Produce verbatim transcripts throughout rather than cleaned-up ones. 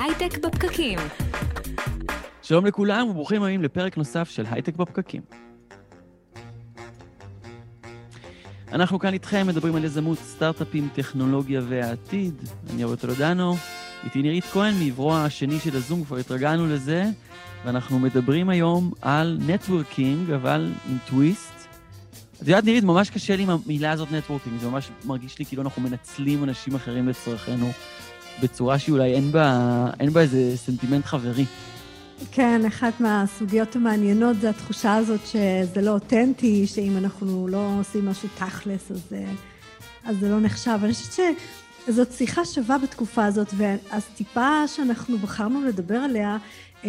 הייטק בפקקים. שלום לכולם וברוכים הבאים לפרק נוסף של הייטק בפקקים. אנחנו כאן איתכם מדברים על יזמות, סטארט-אפים, טכנולוגיה והעתיד. אני אורי טולידאנו, איתי נירית כהן מעברו השני של הזום, כבר התרגלנו לזה, ואנחנו מדברים היום על נטוורקינג, אבל עם טוויסט. את יודעת, נירית, ממש קשה לי עם המילה הזאת נטוורקינג, זה ממש מרגיש לי כאילו אנחנו מנצלים אנשים אחרים לצרכינו, בצורה שאולי אין בה, אין בה איזה סנטימנט חברי. כן, אחת מהסוגיות המעניינות זה התחושה הזאת שזה לא אותנטי, שאם אנחנו לא עושים משהו תכלס, אז, אז זה לא נחשב. אני חושבת שזאת שיחה שווה בתקופה הזאת, והטיפה שאנחנו בחרנו לדבר עליה,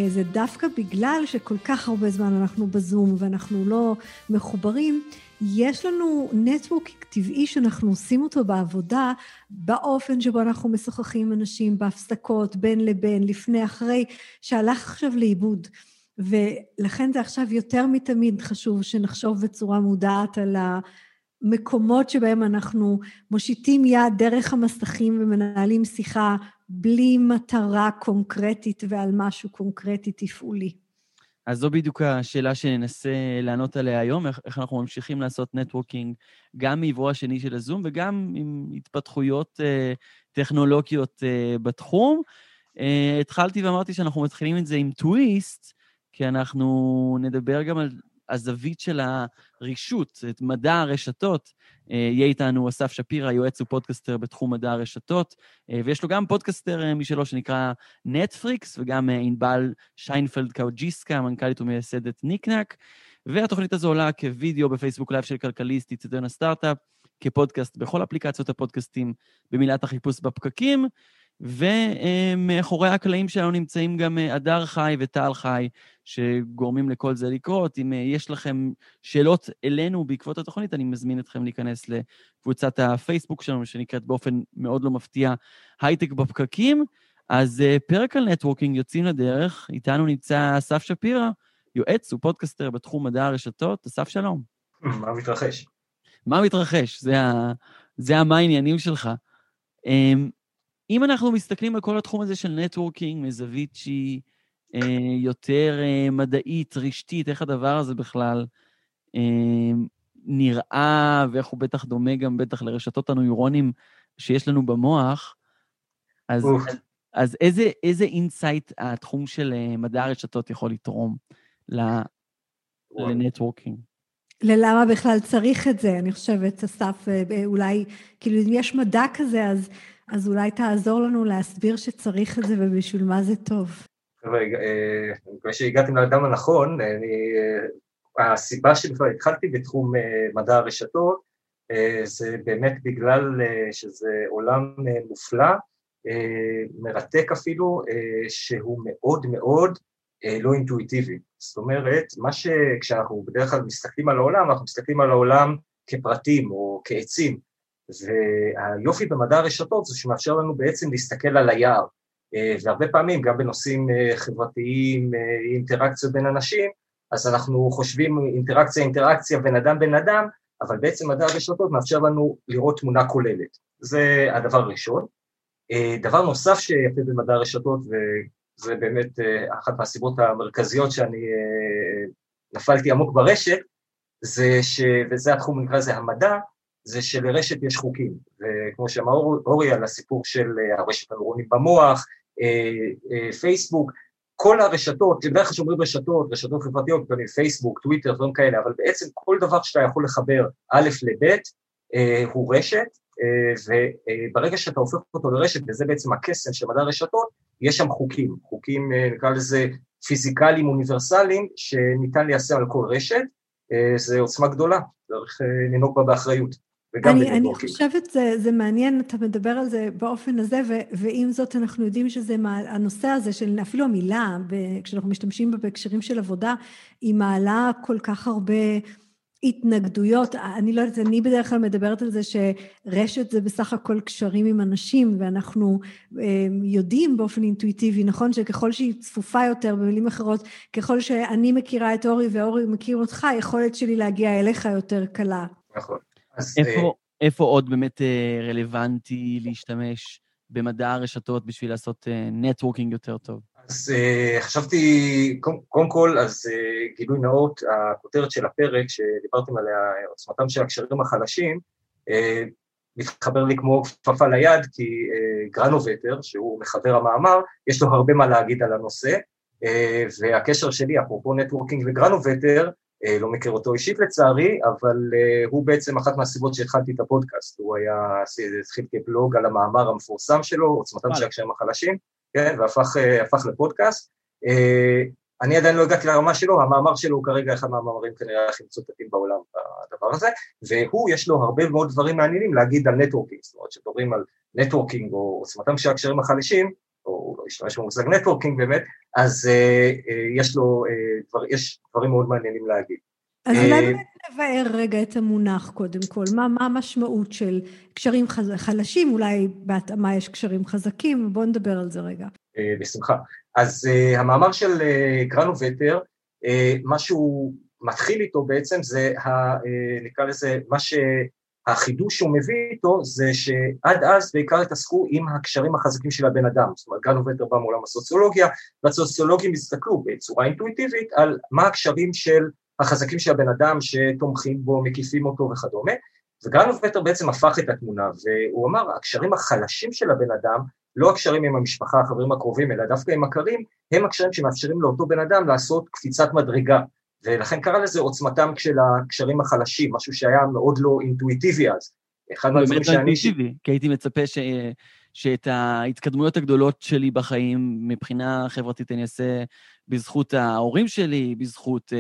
זה דווקא בגלל שכל כך הרבה זמן אנחנו בזום ואנחנו לא מחוברים, יש לנו נטוורקינג טבעי שאנחנו עושים אותו בעבודה, באופן שבו אנחנו משוחחים עם אנשים, בהפסקות, בין לבין, לפני, אחרי, שהלך עכשיו לאיבוד. ולכן זה עכשיו יותר מתמיד חשוב שנחשוב בצורה מודעת על המקומות שבהם אנחנו מושיטים יד דרך המסכים ומנהלים שיחה בלי מטרה קונקרטית ועל משהו קונקרטי תפעולי. אז זו בדיוק השאלה שננסה לענות עליה היום, איך אנחנו ממשיכים לעשות נטוורקינג, גם מעברו השני של הזום, וגם עם התפתחויות אה, טכנולוגיות אה, בתחום. אה, התחלתי ואמרתי שאנחנו מתחילים את זה עם טוויסט, כי אנחנו נדבר גם על הזווית של הרישות, את מדע הרשתות. אה, יהיה איתנו אסף שפירא, יועץ ופודקסטר בתחום מדע הרשתות, אה, ויש לו גם פודקסטר אה, משלו שנקרא נטפריקס, וגם אה, ענבל שיינפלד קוז'יצקה, מנכ"לית ומייסדת ניקנק, והתוכנית הזו עולה כווידאו בפייסבוק לייב של כלכליסט, יצדון הסטארט-אפ, כפודקאסט בכל אפליקציות הפודקאסטים, במילת החיפוש בפקקים, ומאחורי הקלעים שלנו נמצאים גם אדר חי וטל חי, שגורמים לכל זה לקרות. אם יש לכם שאלות אלינו בעקבות התוכנית, אני מזמין אתכם להיכנס לקבוצת הפייסבוק שלנו, שנקראת באופן מאוד לא מפתיע, הייטק בפקקים. אז פרק על נטוורקינג יוצאים לדרך, איתנו נמצא אסף שפירא, יועץ ופודקסטר בתחום מדע הרשתות. אסף, שלום. מה מתרחש? מה מתרחש? זה, ה... זה מה העניינים שלך. אם אנחנו מסתכלים על כל התחום הזה של נטוורקינג, מזווית שהיא אה, יותר אה, מדעית, רשתית, איך הדבר הזה בכלל אה, נראה, ואיך הוא בטח דומה גם בטח לרשתות הנוירונים שיש לנו במוח, אז, אז, אז איזה, איזה אינסייט התחום של אה, מדע הרשתות יכול לתרום לנטוורקינג? ללמה בכלל צריך את זה, אני חושבת, אסף, אולי, כאילו אם יש מדע כזה, אז, אז אולי תעזור לנו להסביר שצריך את זה ובשביל מה זה טוב. רגע, אני מקווה שהגעתם לאדם הנכון, אני, הסיבה שבכלל התחלתי בתחום מדע הרשתות, זה באמת בגלל שזה עולם מופלא, מרתק אפילו, שהוא מאוד מאוד, לא אינטואיטיבי. זאת אומרת, מה שכשאנחנו בדרך כלל מסתכלים על העולם, אנחנו מסתכלים על העולם כפרטים או כעצים, והיופי במדע הרשתות זה שמאפשר לנו בעצם להסתכל על היער, והרבה פעמים גם בנושאים חברתיים, אינטראקציות בין אנשים, אז אנחנו חושבים אינטראקציה, אינטראקציה, בן אדם, בן אדם, אבל בעצם מדע הרשתות מאפשר לנו לראות תמונה כוללת. זה הדבר הראשון. דבר נוסף שיפה במדע הרשתות ו... זה באמת אחת מהסיבות המרכזיות שאני נפלתי עמוק ברשת, זה ש, וזה התחום נקרא זה המדע, זה שלרשת יש חוקים, וכמו שאמר אורי על הסיפור של הרשת הנוירונים במוח, פייסבוק, כל הרשתות, לדרך שאומרים רשתות, רשתות חברתיות, גם פייסבוק, טוויטר, דברים כאלה, אבל בעצם כל דבר שאתה יכול לחבר א' לב' הוא רשת, וברגע שאתה הופך אותו לרשת, וזה בעצם הקסם של מדע הרשתות, יש שם חוקים, חוקים נקרא לזה פיזיקליים אוניברסליים, שניתן ליישם על כל רשת, זה עוצמה גדולה, צריך לנהוג בה באחריות. אני, אני חושבת, זה, זה מעניין, אתה מדבר על זה באופן הזה, ו, ועם זאת אנחנו יודעים שזה מה, הנושא הזה, של אפילו המילה, כשאנחנו משתמשים בה בהקשרים של עבודה, היא מעלה כל כך הרבה התנגדויות, אני לא יודעת, אני בדרך כלל מדברת על זה שרשת זה בסך הכל קשרים עם אנשים, ואנחנו יודעים באופן אינטואיטיבי, נכון, שככל שהיא צפופה יותר, במילים אחרות, ככל שאני מכירה את אורי ואורי מכיר אותך, היכולת שלי להגיע אליך יותר קלה. נכון. איפה עוד באמת רלוונטי להשתמש במדע הרשתות בשביל לעשות נטוורקינג יותר טוב? אז חשבתי, קודם כל, אז גילוי נאות, הכותרת של הפרק שדיברתם עליה, עוצמתם של הקשרים החלשים, מתחבר לי כמו כפפה ליד, כי גרנובטר, שהוא מחבר המאמר, יש לו הרבה מה להגיד על הנושא, והקשר שלי, אפרופו נטוורקינג וגרנובטר, לא מכיר אותו אישית לצערי, אבל הוא בעצם אחת מהסיבות שהתחלתי את הפודקאסט, הוא היה, התחיל כבלוג על המאמר המפורסם שלו, עוצמתם של הקשרים החלשים, כן, והפך לפודקאסט. אני עדיין לא הגעתי לרמה שלו, המאמר שלו הוא כרגע אחד מהמאמרים כנראה הכי מצוטטים בעולם בדבר הזה, והוא יש לו הרבה מאוד דברים מעניינים להגיד על נטוורקינג, זאת אומרת שדברים על נטוורקינג או עוצמתם של הקשרים החלשים, או לא ישתמש במושג נטוורקינג באמת, אז יש לו, יש דברים מאוד מעניינים להגיד. אז אולי נבאר רגע את המונח קודם כל, מה המשמעות של קשרים חלשים, אולי בהתאמה יש קשרים חזקים, בואו נדבר על זה רגע. בשמחה. אז המאמר של גרנובטר, מה שהוא מתחיל איתו בעצם, זה נקרא לזה, מה שהחידוש שהוא מביא איתו, זה שעד אז בעיקר התעסקו עם הקשרים החזקים של הבן אדם, זאת אומרת גרנובטר בא מעולם הסוציולוגיה, והסוציולוגים הסתכלו בצורה אינטואיטיבית, על מה הקשרים של החזקים של הבן אדם שתומכים בו, מקיפים אותו וכדומה, וגרנובטר בעצם הפך את התמונה, והוא אמר, הקשרים החלשים של הבן אדם, לא הקשרים עם המשפחה, החברים הקרובים, אלא דווקא עם הקרים, הם הקשרים שמאפשרים לאותו בן אדם לעשות קפיצת מדרגה, ולכן קרא לזה עוצמתם של הקשרים החלשים, משהו שהיה מאוד לא אינטואיטיבי אז. אחד מהדברים שאני... אינטואיטיבי, כי הייתי מצפה ש... שאת ההתקדמויות הגדולות שלי בחיים, מבחינה חברתית אני אעשה בזכות ההורים שלי, בזכות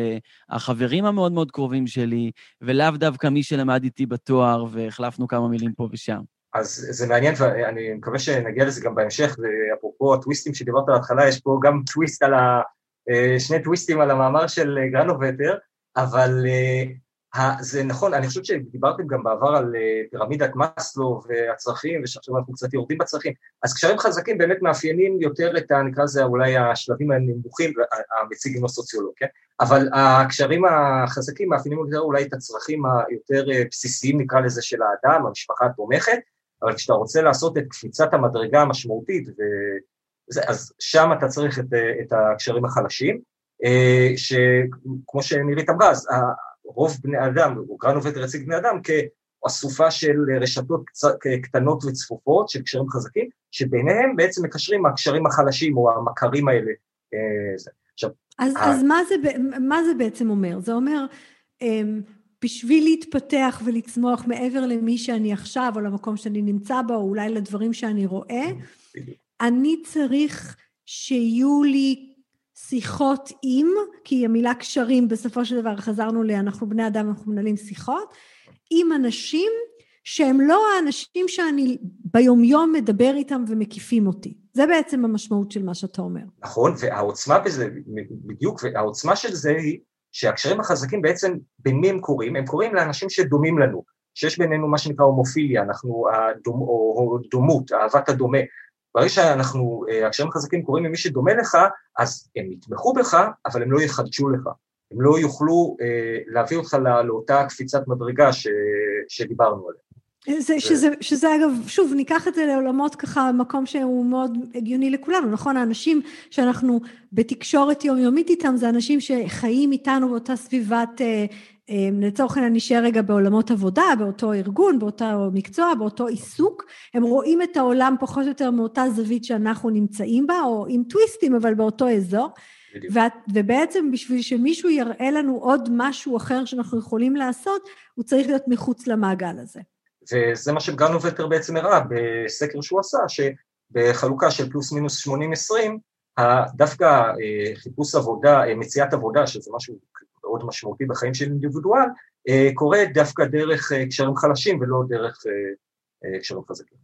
החברים המאוד מאוד קרובים שלי, ולאו דווקא מי שלמד איתי בתואר, והחלפנו כמה מילים פה ושם. אז זה מעניין, ואני מקווה שנגיע לזה גם בהמשך, ואפרופו הטוויסטים שדיברת על ההתחלה, יש פה גם טוויסט על ה... שני טוויסטים על המאמר של גרנובטר, אבל זה נכון, אני חושב שדיברתם גם בעבר על פירמידת מאסלו והצרכים, ושעכשיו אנחנו קצת יורדים בצרכים, אז קשרים חזקים באמת מאפיינים יותר את, נקרא לזה, אולי השלבים הנמוכים, המציגים הסוציולוגיים, כן? אבל הקשרים החזקים מאפיינים יותר אולי את הצרכים היותר בסיסיים, נקרא לזה, של האדם, המשפחה התומכת, אבל כשאתה רוצה לעשות את קפיצת המדרגה המשמעותית, וזה, אז שם אתה צריך את, את הקשרים החלשים, שכמו שנירית אמרה, אז רוב בני אדם, גרנובטר הציג בני אדם, כאסופה של רשתות קטנות וצפופות, של קשרים חזקים, שביניהם בעצם מקשרים הקשרים החלשים, או המכרים האלה. אז, ה... אז מה, זה, מה זה בעצם אומר? זה אומר, בשביל להתפתח ולצמוח מעבר למי שאני עכשיו, או למקום שאני נמצא בו, או אולי לדברים שאני רואה, אני צריך שיהיו לי שיחות עם, כי המילה קשרים בסופו של דבר חזרנו ל, אנחנו בני אדם, אנחנו מנהלים שיחות, עם אנשים שהם לא האנשים שאני ביומיום מדבר איתם ומקיפים אותי. זה בעצם המשמעות של מה שאתה אומר. נכון, והעוצמה בזה, בדיוק, והעוצמה של זה היא שהקשרים החזקים בעצם בין מי הם קוראים, הם קוראים לאנשים שדומים לנו, שיש בינינו מה שנקרא הומופיליה, אנחנו הדומ, או דומות, אהבת הדומה, ברגע שאנחנו, הקשרים חזקים קוראים ממי שדומה לך, אז הם יתמכו בך, אבל הם לא יחדשו לך. הם לא יוכלו להביא אותך לאותה קפיצת מדרגה שדיברנו עליה. שזה אגב, שוב, ניקח את זה לעולמות ככה, מקום שהוא מאוד הגיוני לכולנו, נכון? האנשים שאנחנו בתקשורת יומיומית איתם, זה אנשים שחיים איתנו באותה סביבת, לצורך העניין נשאר רגע בעולמות עבודה, באותו ארגון, באותו מקצוע, באותו עיסוק, הם רואים את העולם פחות או יותר מאותה זווית שאנחנו נמצאים בה, או עם טוויסטים, אבל באותו אזור, ובעצם בשביל שמישהו יראה לנו עוד משהו אחר שאנחנו יכולים לעשות, הוא צריך להיות מחוץ למעגל הזה. וזה מה שגרנובטר בעצם הראה בסקר שהוא עשה, שבחלוקה של פלוס מינוס שמונים עשרים, דווקא חיפוש עבודה, מציאת עבודה, שזה משהו מאוד משמעותי בחיים של אינדיבידואל, קורה דווקא דרך קשרים חלשים ולא דרך קשרים חזקים.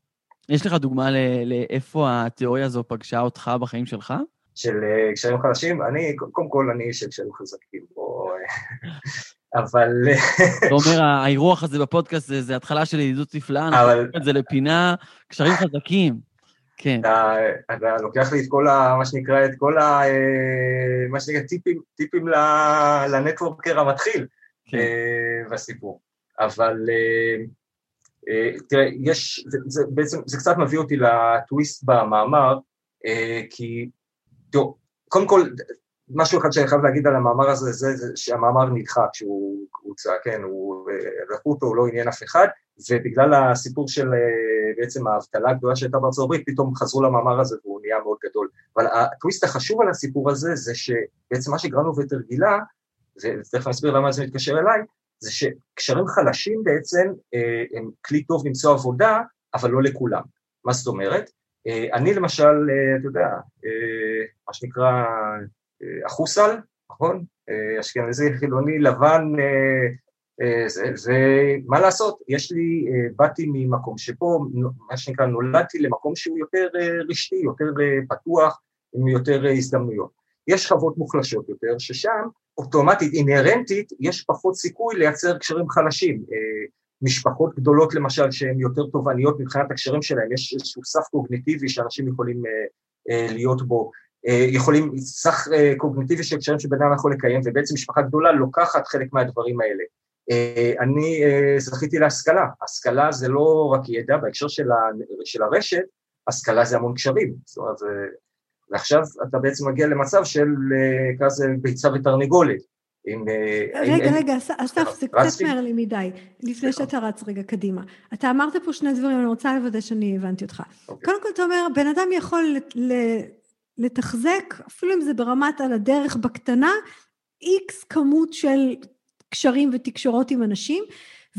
יש לך דוגמה לאיפה התיאוריה הזו פגשה אותך בחיים שלך? של קשרים חלשים? אני, קודם כל, אני של קשרים חזקים, אבל... אתה אומר, האירוח הזה בפודקאסט זה התחלה של ידידות נפלאה, אנחנו נראה את זה לפינה, קשרים חזקים. כן. אתה, אתה לוקח לי את כל ה, מה שנקרא, את כל ה, מה שנקרא, טיפים, טיפים לנטוורקר המתחיל, כן. בסיפור. אבל תראה, יש, זה, זה, בעצם, זה קצת מביא אותי לטוויסט במאמר, כי, תראה, קודם כל, משהו אחד שאני חייב להגיד על המאמר הזה, זה, זה שהמאמר נדחק, שהוא הוצא, כן, הוא דחו אותו, הוא לא עניין אף אחד, ובגלל הסיפור של בעצם ההבטלה הגדולה שהייתה בארצות הברית, פתאום חזרו למאמר הזה והוא נהיה מאוד גדול. אבל הטוויסט החשוב על הסיפור הזה, זה שבעצם מה שגרנובטר גילה, ותכף אני אסביר למה זה מתקשר אליי, זה שקשרים חלשים בעצם הם כלי טוב למצוא עבודה, אבל לא לכולם. מה זאת אומרת? אני למשל, אתה יודע, מה שנקרא אחוסל, נכון? אשכנזי חילוני לבן, ומה לעשות? יש לי, באתי ממקום שבו, מה שנקרא, נולדתי למקום שהוא יותר רשתי, יותר פתוח, עם יותר הזדמנויות. יש שכבות מוחלשות יותר, ששם אוטומטית, אינהרנטית, יש פחות סיכוי לייצר קשרים חלשים. משפחות גדולות למשל, שהן יותר תובעניות מבחינת הקשרים שלהן, יש איזשהו סף קוגניטיבי שאנשים יכולים להיות בו, יכולים, סך קוגניטיבי של קשרים שבינם יכול לקיים, ובעצם משפחה גדולה לוקחת חלק מהדברים האלה. אני זכיתי להשכלה, השכלה זה לא רק ידע, בהקשר של הרשת, השכלה זה המון קשרים, זאת אומרת, ועכשיו אתה בעצם מגיע למצב של כזה ביצה ותרנגולת. רגע, רגע, אסף, זה קצת מהר לי מדי, לפני שאתה רץ רגע קדימה. אתה אמרת פה שני דברים, אני רוצה לוודא שאני הבנתי אותך. קודם כל אתה אומר, בן אדם יכול לתחזק, אפילו אם זה ברמת על הדרך בקטנה, איקס כמות של קשרים ותקשורות עם אנשים,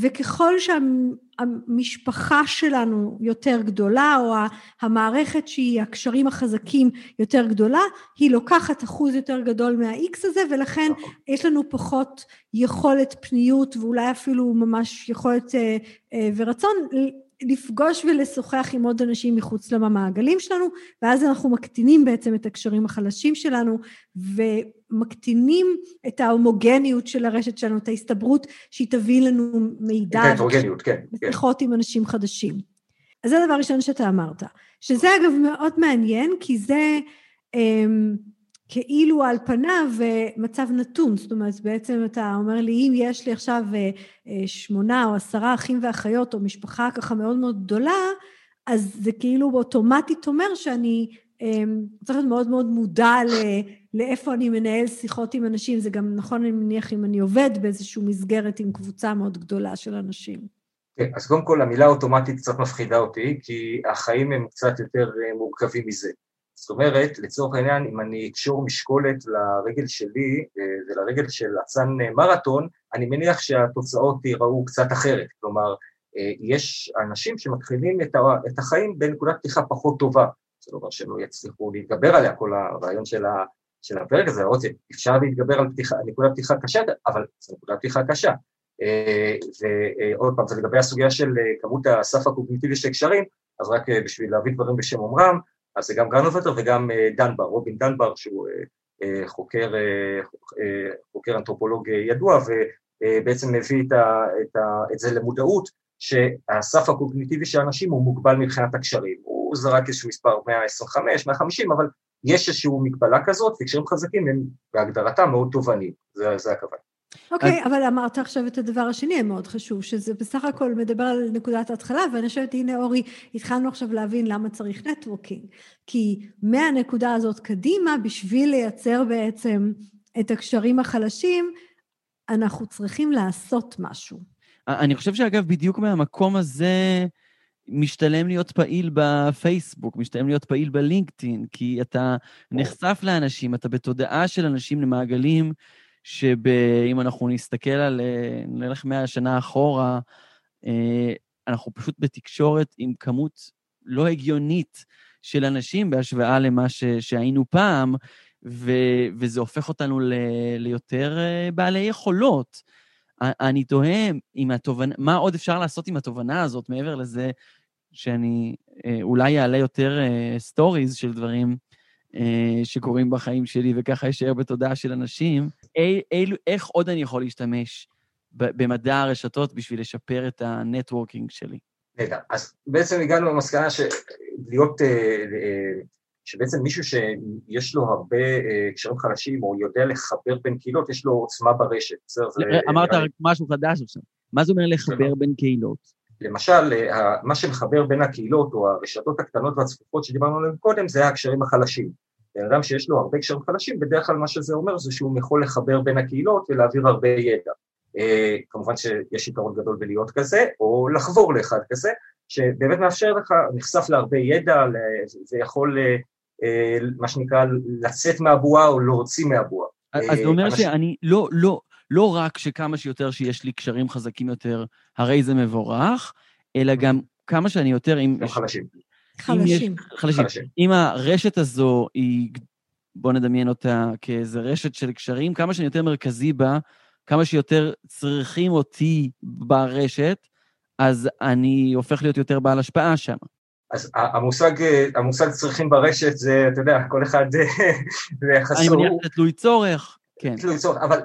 וככל שהמשפחה שלנו יותר גדולה, או המערכת שהיא הקשרים החזקים יותר גדולה, היא לוקחת אחוז יותר גדול מה-X הזה, ולכן יש לנו פחות יכולת פניות, ואולי אפילו ממש יכולת ורצון לפגוש ולשוחח עם עוד אנשים מחוץ למעגלים שלנו, ואז אנחנו מקטינים בעצם את הקשרים החלשים שלנו, ומקטינים את ההומוגניות של הרשת שלנו, את ההסתברות שהיא תביא לנו מידע, את ההומוגניות, כן, בשיחות עם אנשים חדשים. אז זה הדבר ראשון שאתה אמרת, שזה אגב מאוד מעניין, כי זה כאילו על פניו מצב נתון, זאת אומרת בעצם אתה אומר לי, אם יש לי עכשיו שמונה או עשרה אחים ואחיות, או משפחה ככה מאוד מאוד גדולה, אז זה כאילו אוטומטית אומר שאני צריך להיות מאוד מאוד מודע לאיפה אני מנהל שיחות עם אנשים, זה גם נכון אני מניח אם אני עובד באיזושהי מסגרת עם קבוצה מאוד גדולה של אנשים. כן, אז קודם כל המילה אוטומטית קצת מפחידה אותי, כי החיים הם קצת יותר מורכבים מזה. זאת אומרת, לצורך העניין, אם אני אקשור משקולת לרגל שלי ולרגל של עצן מרתון, אני מניח שהתוצאות ייראו קצת אחרת. כלומר, יש אנשים שמתחילים את החיים בנקודת פתיחה פחות טובה. זה לא אומר שהם לא יצליחו להתגבר עליה, כל הרעיון של הפרק הזה, אפשר להתגבר על נקודת פתיחה קשה, אבל זו נקודת פתיחה קשה. ועוד פעם, זה לגבי הסוגיה של כמות הסף הקוגניטיבי של הקשרים, אז רק בשביל להביא דברים בשם אומרם, אז זה גם גרנובטר וגם דנבר, רובין דנבר, שהוא חוקר, חוקר אנתרופולוג ידוע, ובעצם מביא את, ה, את, ה, את זה למודעות, שהסף הקוגניטיבי של האנשים הוא מוגבל מבחינת הקשרים, הוא זרק איזשהו מספר מאה עשרים וחמש, מאה חמישים, אבל יש איזשהו מגבלה כזאת, וקשרים חזקים הם בהגדרתם מאוד תובעניים, זה, זה הכוון. אוקיי, okay, אבל אמרת עכשיו את הדבר השני, מאוד חשוב, שזה בסך הכל מדבר על נקודת ההתחלה, ואני חושבת, הנה אורי, התחלנו עכשיו להבין למה צריך נטוורקינג, כי מהנקודה הזאת קדימה, בשביל לייצר בעצם את הקשרים החלשים, אנחנו צריכים לעשות משהו. אני חושב שאגב, בדיוק מהמקום הזה, משתלם להיות פעיל בפייסבוק, משתלם להיות פעיל בלינקדין, כי אתה נחשף לאנשים, אתה בתודעה של אנשים למעגלים, שאם אנחנו נסתכל על, נלך מאה שנה אחורה, אנחנו פשוט בתקשורת עם כמות לא הגיונית של אנשים, בהשוואה למה ש, שהיינו פעם, ו, וזה הופך אותנו ל, ליותר בעלי יכולות. אני תוהה עם התובנה, מה עוד אפשר לעשות עם התובנה הזאת, מעבר לזה שאני אולי יעלה יותר סטוריז של דברים, שקוראים בחיים שלי, וככה ישאר בתודעה של אנשים, איך עוד אני יכול להשתמש במדע הרשתות בשביל לשפר את הנטוורקינג שלי? נדע, אז בעצם הגענו למסקנה שלהיות, שבעצם מישהו שיש לו הרבה קשרים חלשים, או יודע לחבר בין קהילות, יש לו עוצמה ברשת. אמרת משהו חדש עכשיו, מה זה אומר לחבר בין קהילות? למשל, מה שמחבר בין הקהילות או הרשתות הקטנות והצפופות שדיברנו עליהן קודם, זה הקשרים החלשים. בן אדם שיש לו הרבה קשרים חלשים, בדרך כלל מה שזה אומר זה שהוא יכול לחבר בין הקהילות ולהעביר הרבה ידע. כמובן שיש יתרון גדול בלהיות כזה, או לחבור לאחד כזה, שבאמת מאפשר לך, נחשף להרבה ידע, זה יכול, מה שנקרא, לצאת מהבועה או להוציא מהבועה. אז זה אומר שאני לא, לא, לא רק שכמה שיותר שיש לי קשרים חזקים יותר, הרי זה מבורך, אלא גם כמה שאני יותר עם... חלשים. חלשים. חלשים. אם הרשת הזו היא, בוא נדמיין אותה כאיזו רשת של קשרים, כמה שאני יותר מרכזי בה, כמה שיותר צריכים אותי ברשת, אז אני הופך להיות יותר בעל השפעה שם. אז המושג, המושג צריכים ברשת זה, אתה יודע, כל אחד זה חסור. אני מניח שתלוי צורך. כן. תלוי צורך, אבל...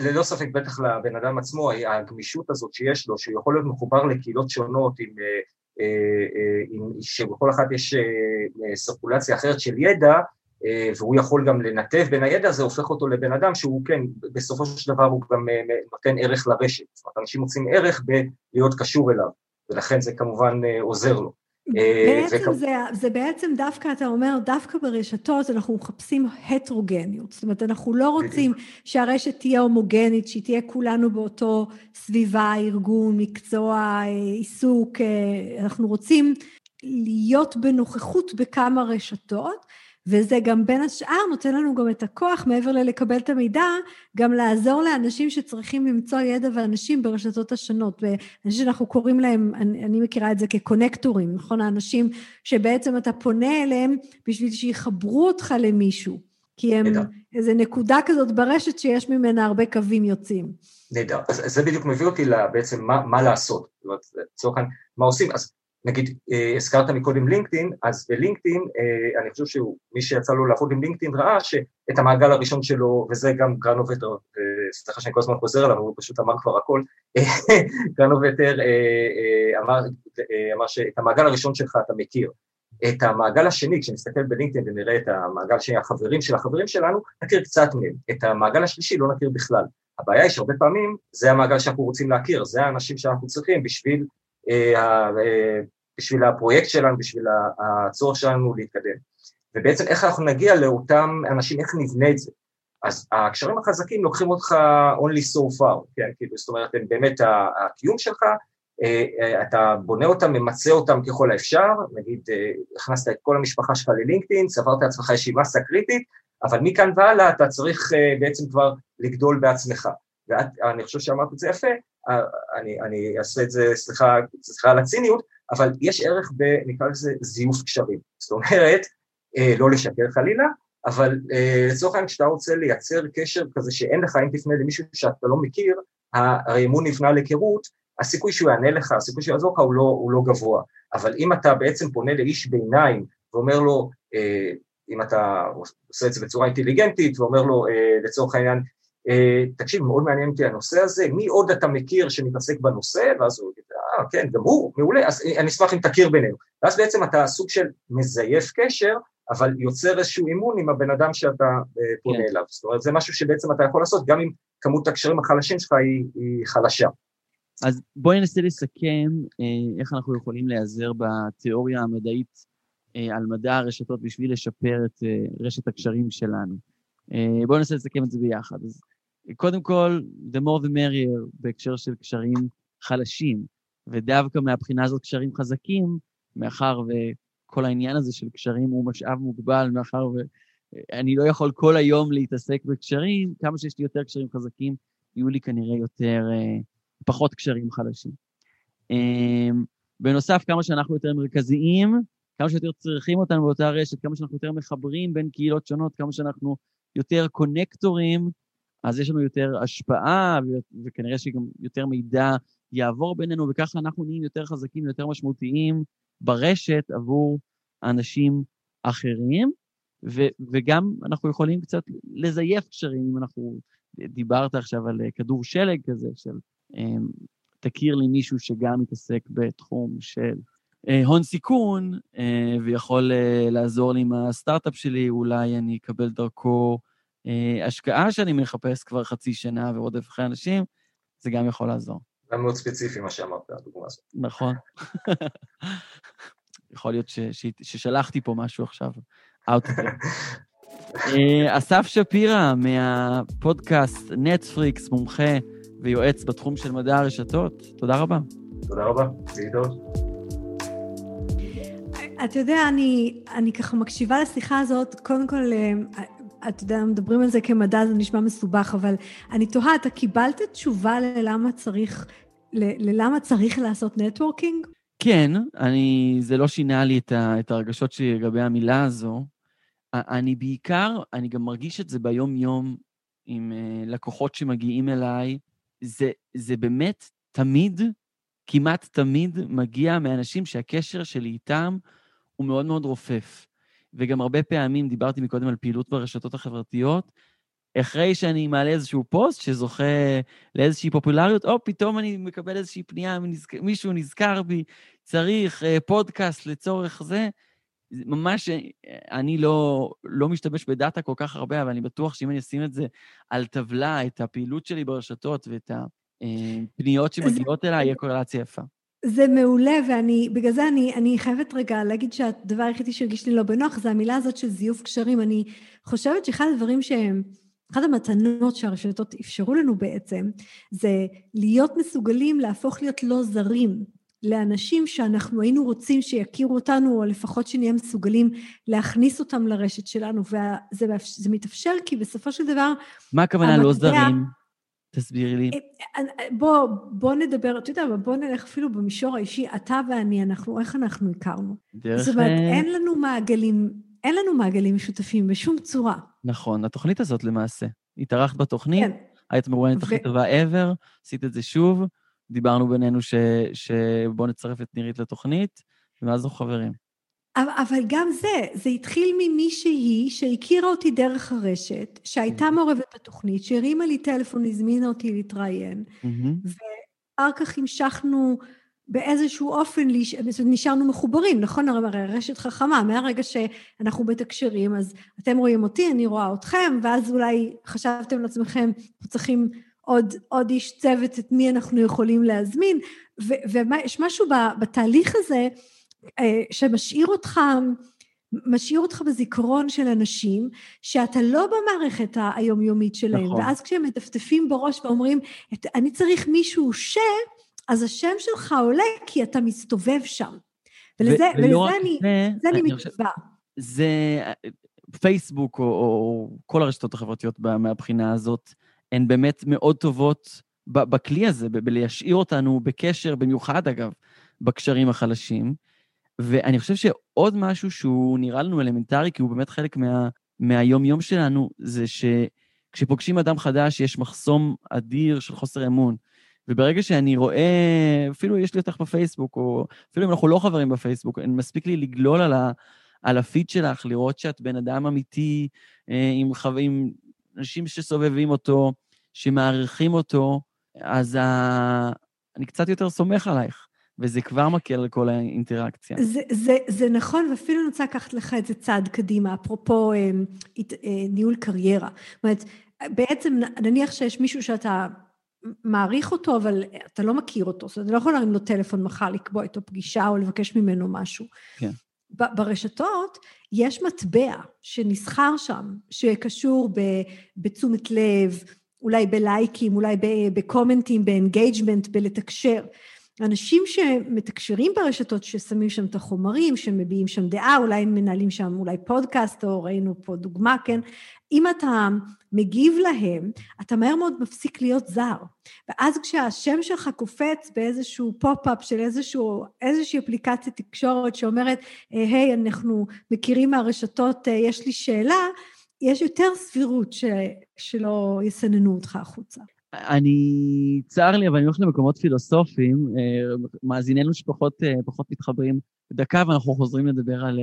ללא ספק בטח לבן אדם עצמו, הגמישות הזאת שיש לו, שהוא יכול להיות מחובר לקהילות שונות, עם, עם, שבכל אחת יש סרקולציה אחרת של ידע, והוא יכול גם לנתב בין הידע, זה הופך אותו לבן אדם שהוא כן, בסופו של דבר הוא גם נותן ערך לרשת, זאת אומרת, אנשים מוצאים ערך בלהיות קשור אליו, ולכן זה כמובן עוזר לו. בעצם זה, זה בעצם דווקא, אתה אומר, דווקא ברשתות אנחנו מחפשים הטרוגניות, זאת אומרת, אנחנו לא רוצים שהרשת תהיה הומוגנית, שהיא תהיה כולנו באותו סביבה, ארגון, מקצוע, עיסוק, אנחנו רוצים להיות בנוכחות בכמה רשתות, וזה גם בין השאר נותן לנו גם את הכוח, מעבר ללקבל את המידע, גם לעזור לאנשים שצריכים למצוא ידע ואנשים ברשתות השונות, ואנשים שאנחנו קוראים להם, אני, אני מכירה את זה כקונקטורים, נכון? האנשים שבעצם אתה פונה אליהם, בשביל שיחברו אותך למישהו, כי הם נדע. איזו נקודה כזאת ברשת, שיש ממנה הרבה קווים יוצאים. נדע, אז זה בדיוק מביא אותי בעצם מה, מה לעשות, זאת אומרת, צורכן, מה עושים, אז... נגיד, הזכרת מקודם לינקדין, אז בלינקדין, אני חושב שמי שיצא לו לעבוד עם לינקדין ראה שאת המעגל הראשון שלו, וזה גם גרנובטר, סליחה שאני כל הזמן חוזר עליו, הוא פשוט אמר כבר הכל, גרנובטר אמר שאת המעגל הראשון שלך אתה מכיר, את המעגל השני, כשנסתכל בלינקדין ונראה את המעגל של החברים של החברים שלנו, נכיר קצת מהם, את המעגל השלישי לא נכיר בכלל, הבעיה היא שהרבה פעמים, זה המעגל שאנחנו רוצים להכיר, זה האנשים שאנחנו צריכים בשביל בשביל הפרויקט שלנו, בשביל הצורך שלנו להתקדם. ובעצם איך אנחנו נגיע לאותם אנשים, איך נבנה את זה. אז הקשרים החזקים לוקחים אותך only so far, כן, כאילו, זאת אומרת, הם באמת הקיום שלך, אתה בונה אותם, ממצא אותם ככל האפשר, נגיד, הכנסת את כל המשפחה שלך ללינקדין, צברת לעצמך איזושהי מסה קריטית, אבל מכאן והלאה אתה צריך בעצם כבר לגדול בעצמך. ואני חושב שאמרת את זה יפה, אני, אני אעשה את זה, סליחה, סליחה על הציניות, אבל יש ערך ב, נקרא לזה, זיוף קשרים. זאת אומרת, אה, לא לשקר חלילה, אבל אה, לצורך העניין, כשאתה רוצה לייצר קשר כזה שאין לך, אם תפנה למישהו שאתה לא מכיר, האמון נבנה להיכרות, הסיכוי שהוא יענה לך, הסיכוי שהוא יעזור לך הוא לא, הוא לא גבוה. אבל אם אתה בעצם פונה לאיש ביניים ואומר לו, אה, אם אתה עושה את זה בצורה אינטליגנטית, ואומר לו, אה, לצורך העניין, תקשיב, מאוד מעניין אותי הנושא הזה, מי עוד אתה מכיר שמתעסק בנושא, ואז הוא יגיד, אה, כן, גם הוא, מעולה, אז אני אשמח אם תכיר בינינו. ואז בעצם אתה סוג של מזייף קשר, אבל יוצר איזשהו אימון עם הבן אדם שאתה פונה אליו. זאת אומרת, זה משהו שבעצם אתה יכול לעשות, גם אם כמות הקשרים החלשים שלך היא חלשה. אז בואי ננסה לסכם איך אנחנו יכולים להיעזר בתיאוריה המדעית על מדע הרשתות בשביל לשפר את רשת הקשרים שלנו. בואי ננסה לסכם את זה ביחד. קודם כל, the more the merrier, בהקשר של קשרים חלשים, ודווקא מהבחינה הזאת קשרים חזקים, מאחר וכל העניין הזה של קשרים הוא משאב מוגבל, מאחר ואני לא יכול כל היום להתעסק בקשרים, כמה שיש לי יותר קשרים חזקים, יהיו לי כנראה יותר, פחות קשרים חלשים. בנוסף, כמה שאנחנו יותר מרכזיים, כמה שיותר צריכים אותנו באותה רשת, כמה שאנחנו יותר מחברים בין קהילות שונות, כמה שאנחנו יותר קונקטורים, אז יש לנו יותר השפעה, וכנראה שגם יותר מידע יעבור בינינו, וככה אנחנו נהיים יותר חזקים, יותר משמעותיים ברשת עבור אנשים אחרים, ו- וגם אנחנו יכולים קצת לזייף קשרים, אם אנחנו דיברת עכשיו על כדור שלג כזה, של תכיר לי מישהו שגם מתעסק בתחום של הון סיכון, ויכול לעזור לי עם הסטארט-אפ שלי, אולי אני אקבל דרכו, השקעה שאני מחפש כבר חצי שנה ועוד אחרי אנשים, זה גם יכול לעזור. גם מאוד ספציפי מה שאמרת, הדוגמה הזאת. נכון. יכול להיות ששלחתי פה משהו עכשיו. אסף שפירא מהפודקאסט נטפריקס, מומחה ויועץ בתחום של מדע הרשתות. תודה רבה. תודה רבה, להתראות. אתה יודע, אני, אני ככה מקשיבה לשיחה הזאת, קודם כל, אתה יודע, מדברים על זה כמדע, זה נשמע מסובך, אבל אני תוהה, אתה קיבלת תשובה ללמה צריך, ללמה צריך לעשות נטוורקינג? כן, אני, זה לא שינה לי את, ה, את הרגשות שלי לגבי המילה הזו. אני בעיקר, אני גם מרגיש את זה ביום-יום עם לקוחות שמגיעים אליי. זה, זה באמת תמיד, כמעט תמיד מגיע מאנשים שהקשר שלי איתם הוא מאוד מאוד רופף. וגם הרבה פעמים דיברתי מקודם על פעילות ברשתות החברתיות, אחרי שאני מעלה איזשהו פוסט שזוכה לאיזושהי פופולריות, או פתאום אני מקבל איזושהי פנייה, מישהו נזכר בי, צריך פודקאסט לצורך זה, ממש אני לא, לא משתמש בדאטה כל כך הרבה, אבל אני בטוח שאם אני אשים את זה על טבלה, את הפעילות שלי ברשתות ואת הפניות שמגיעות אליי, יהיה קורלציה יפה. זה מעולה, ואני, בגלל זה אני, אני חייבת רגע להגיד שהדבר היחידי שהרגיש לי לא בנוח, זה המילה הזאת של זיוף קשרים. אני חושבת שאחד הדברים שהם, אחת המתנות שהרשתות אפשרו לנו בעצם, זה להיות מסוגלים להפוך להיות לא זרים, לאנשים שאנחנו היינו רוצים שיכירו אותנו, או לפחות שנהיה מסוגלים להכניס אותם לרשת שלנו, וזה זה מתאפשר, כי בסופו של דבר... מה הכוונה לא זרים? תסבירי לי. בוא, בוא נדבר, אתה יודע, בוא נלך אפילו במישור האישי, אתה ואני, אנחנו, איך אנחנו הכרנו? דרך... זאת אומרת, אין לנו מעגלים, אין לנו מעגלים משותפים בשום צורה. נכון, התוכנית הזאת למעשה. התארחת בתוכנית, כן. היית מרואיינת הכי טובה ever, עשית את זה שוב, דיברנו בינינו ש... שבוא נצרף את נירית לתוכנית, ומאז אנחנו חברים. אבל גם זה, זה התחיל ממישהי שהכירה אותי דרך הרשת, שהייתה מעורבת בתוכנית, שהרימה לי טלפון, הזמינה אותי להתראיין, ואחר כך המשכנו באיזשהו אופן, נשארנו מחוברים, נכון? הרי הרשת חכמה, מהרגע שאנחנו מתקשרים, אז אתם רואים אותי, אני רואה אתכם, ואז אולי חשבתם לעצמכם, אנחנו צריכים עוד, עוד איש צוות את מי אנחנו יכולים להזמין, ויש משהו בתהליך הזה, שמשאיר אותך, משאיר אותך בזיכרון של אנשים, שאתה לא במערכת היומיומית שלהם, נכון. ואז כשהם מטפטפים בראש ואומרים, אני צריך מישהו ש, אז השם שלך עולה, כי אתה מסתובב שם. ולזה, ו- ולזה אני, זה אני, אני מתבע. זה פייסבוק, או, או כל הרשתות החברתיות מהבחינה הזאת, הן באמת מאוד טובות בכלי הזה, ב- בלהשאיר אותנו בקשר, במיוחד אגב, בקשרים החלשים, ואני חושב שעוד משהו שהוא נראה לנו אלמנטרי, כי הוא באמת חלק מה, מהיום-יום שלנו, זה שכשפוגשים אדם חדש, יש מחסום אדיר של חוסר אמון, וברגע שאני רואה, אפילו יש לי אותך בפייסבוק, או אפילו אם אנחנו לא חברים בפייסבוק, מספיק לי לגלול על, ה, על הפיד שלך, לראות שאת בן אדם אמיתי, עם, עם אנשים שסובבים אותו, שמעריכים אותו, אז ה, אני קצת יותר סומך עלייך. וזה כבר מקל על כל האינטראקציה. זה, זה, זה נכון, ואפילו אני רוצה לקחת לך את זה צעד קדימה, אפרופו אה, אה, ניהול קריירה. זאת אומרת, בעצם נניח שיש מישהו שאתה מעריך אותו, אבל אתה לא מכיר אותו, זאת אומרת, אתה לא יכול להרים לו טלפון מחר, לקבוע איתו פגישה או לבקש ממנו משהו. כן. ברשתות יש מטבע שנסחר שם, שקשור בתשומת לב, אולי בלייקים, אולי בקומנטים, באנגייג'מנט, בלתקשר. אנשים שמתקשרים ברשתות, ששמים שם את החומרים, שמביעים שם דעה, אולי הם מנהלים שם אולי פודקאסט, או ראינו פה דוגמה, כן? אם אתה מגיב להם, אתה מהר מאוד מפסיק להיות זר. ואז כשהשם שלך קופץ באיזשהו פופ-אפ של איזשהו, איזושהי אפליקציה תקשורת שאומרת, היי, אנחנו מכירים מהרשתות, יש לי שאלה, יש יותר סבירות ש... שלא יסננו אותך החוצה. אני, צער לי, אבל אני הולך למקומות פילוסופיים, מאזיננו שפחות פחות מתחברים דקה, ואנחנו חוזרים לדבר על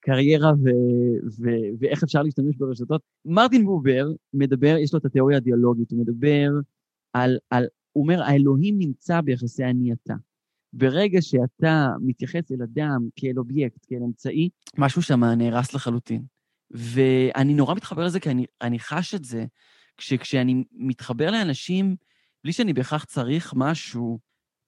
קריירה ו- ו- ואיך אפשר להשתמש ברשתות. מרטין בובר מדבר, יש לו את התיאוריה הדיאלוגית, הוא מדבר על, על, הוא אומר, האלוהים נמצא ביחסי הנייתה. ברגע שאתה מתייחס אל אדם כאל אובייקט, כאל אמצעי, משהו שם נהרס לחלוטין. ואני נורא מתחבר לזה, כי אני, אני חש את זה, כשאני מתחבר לאנשים בלי שאני בכך צריך משהו,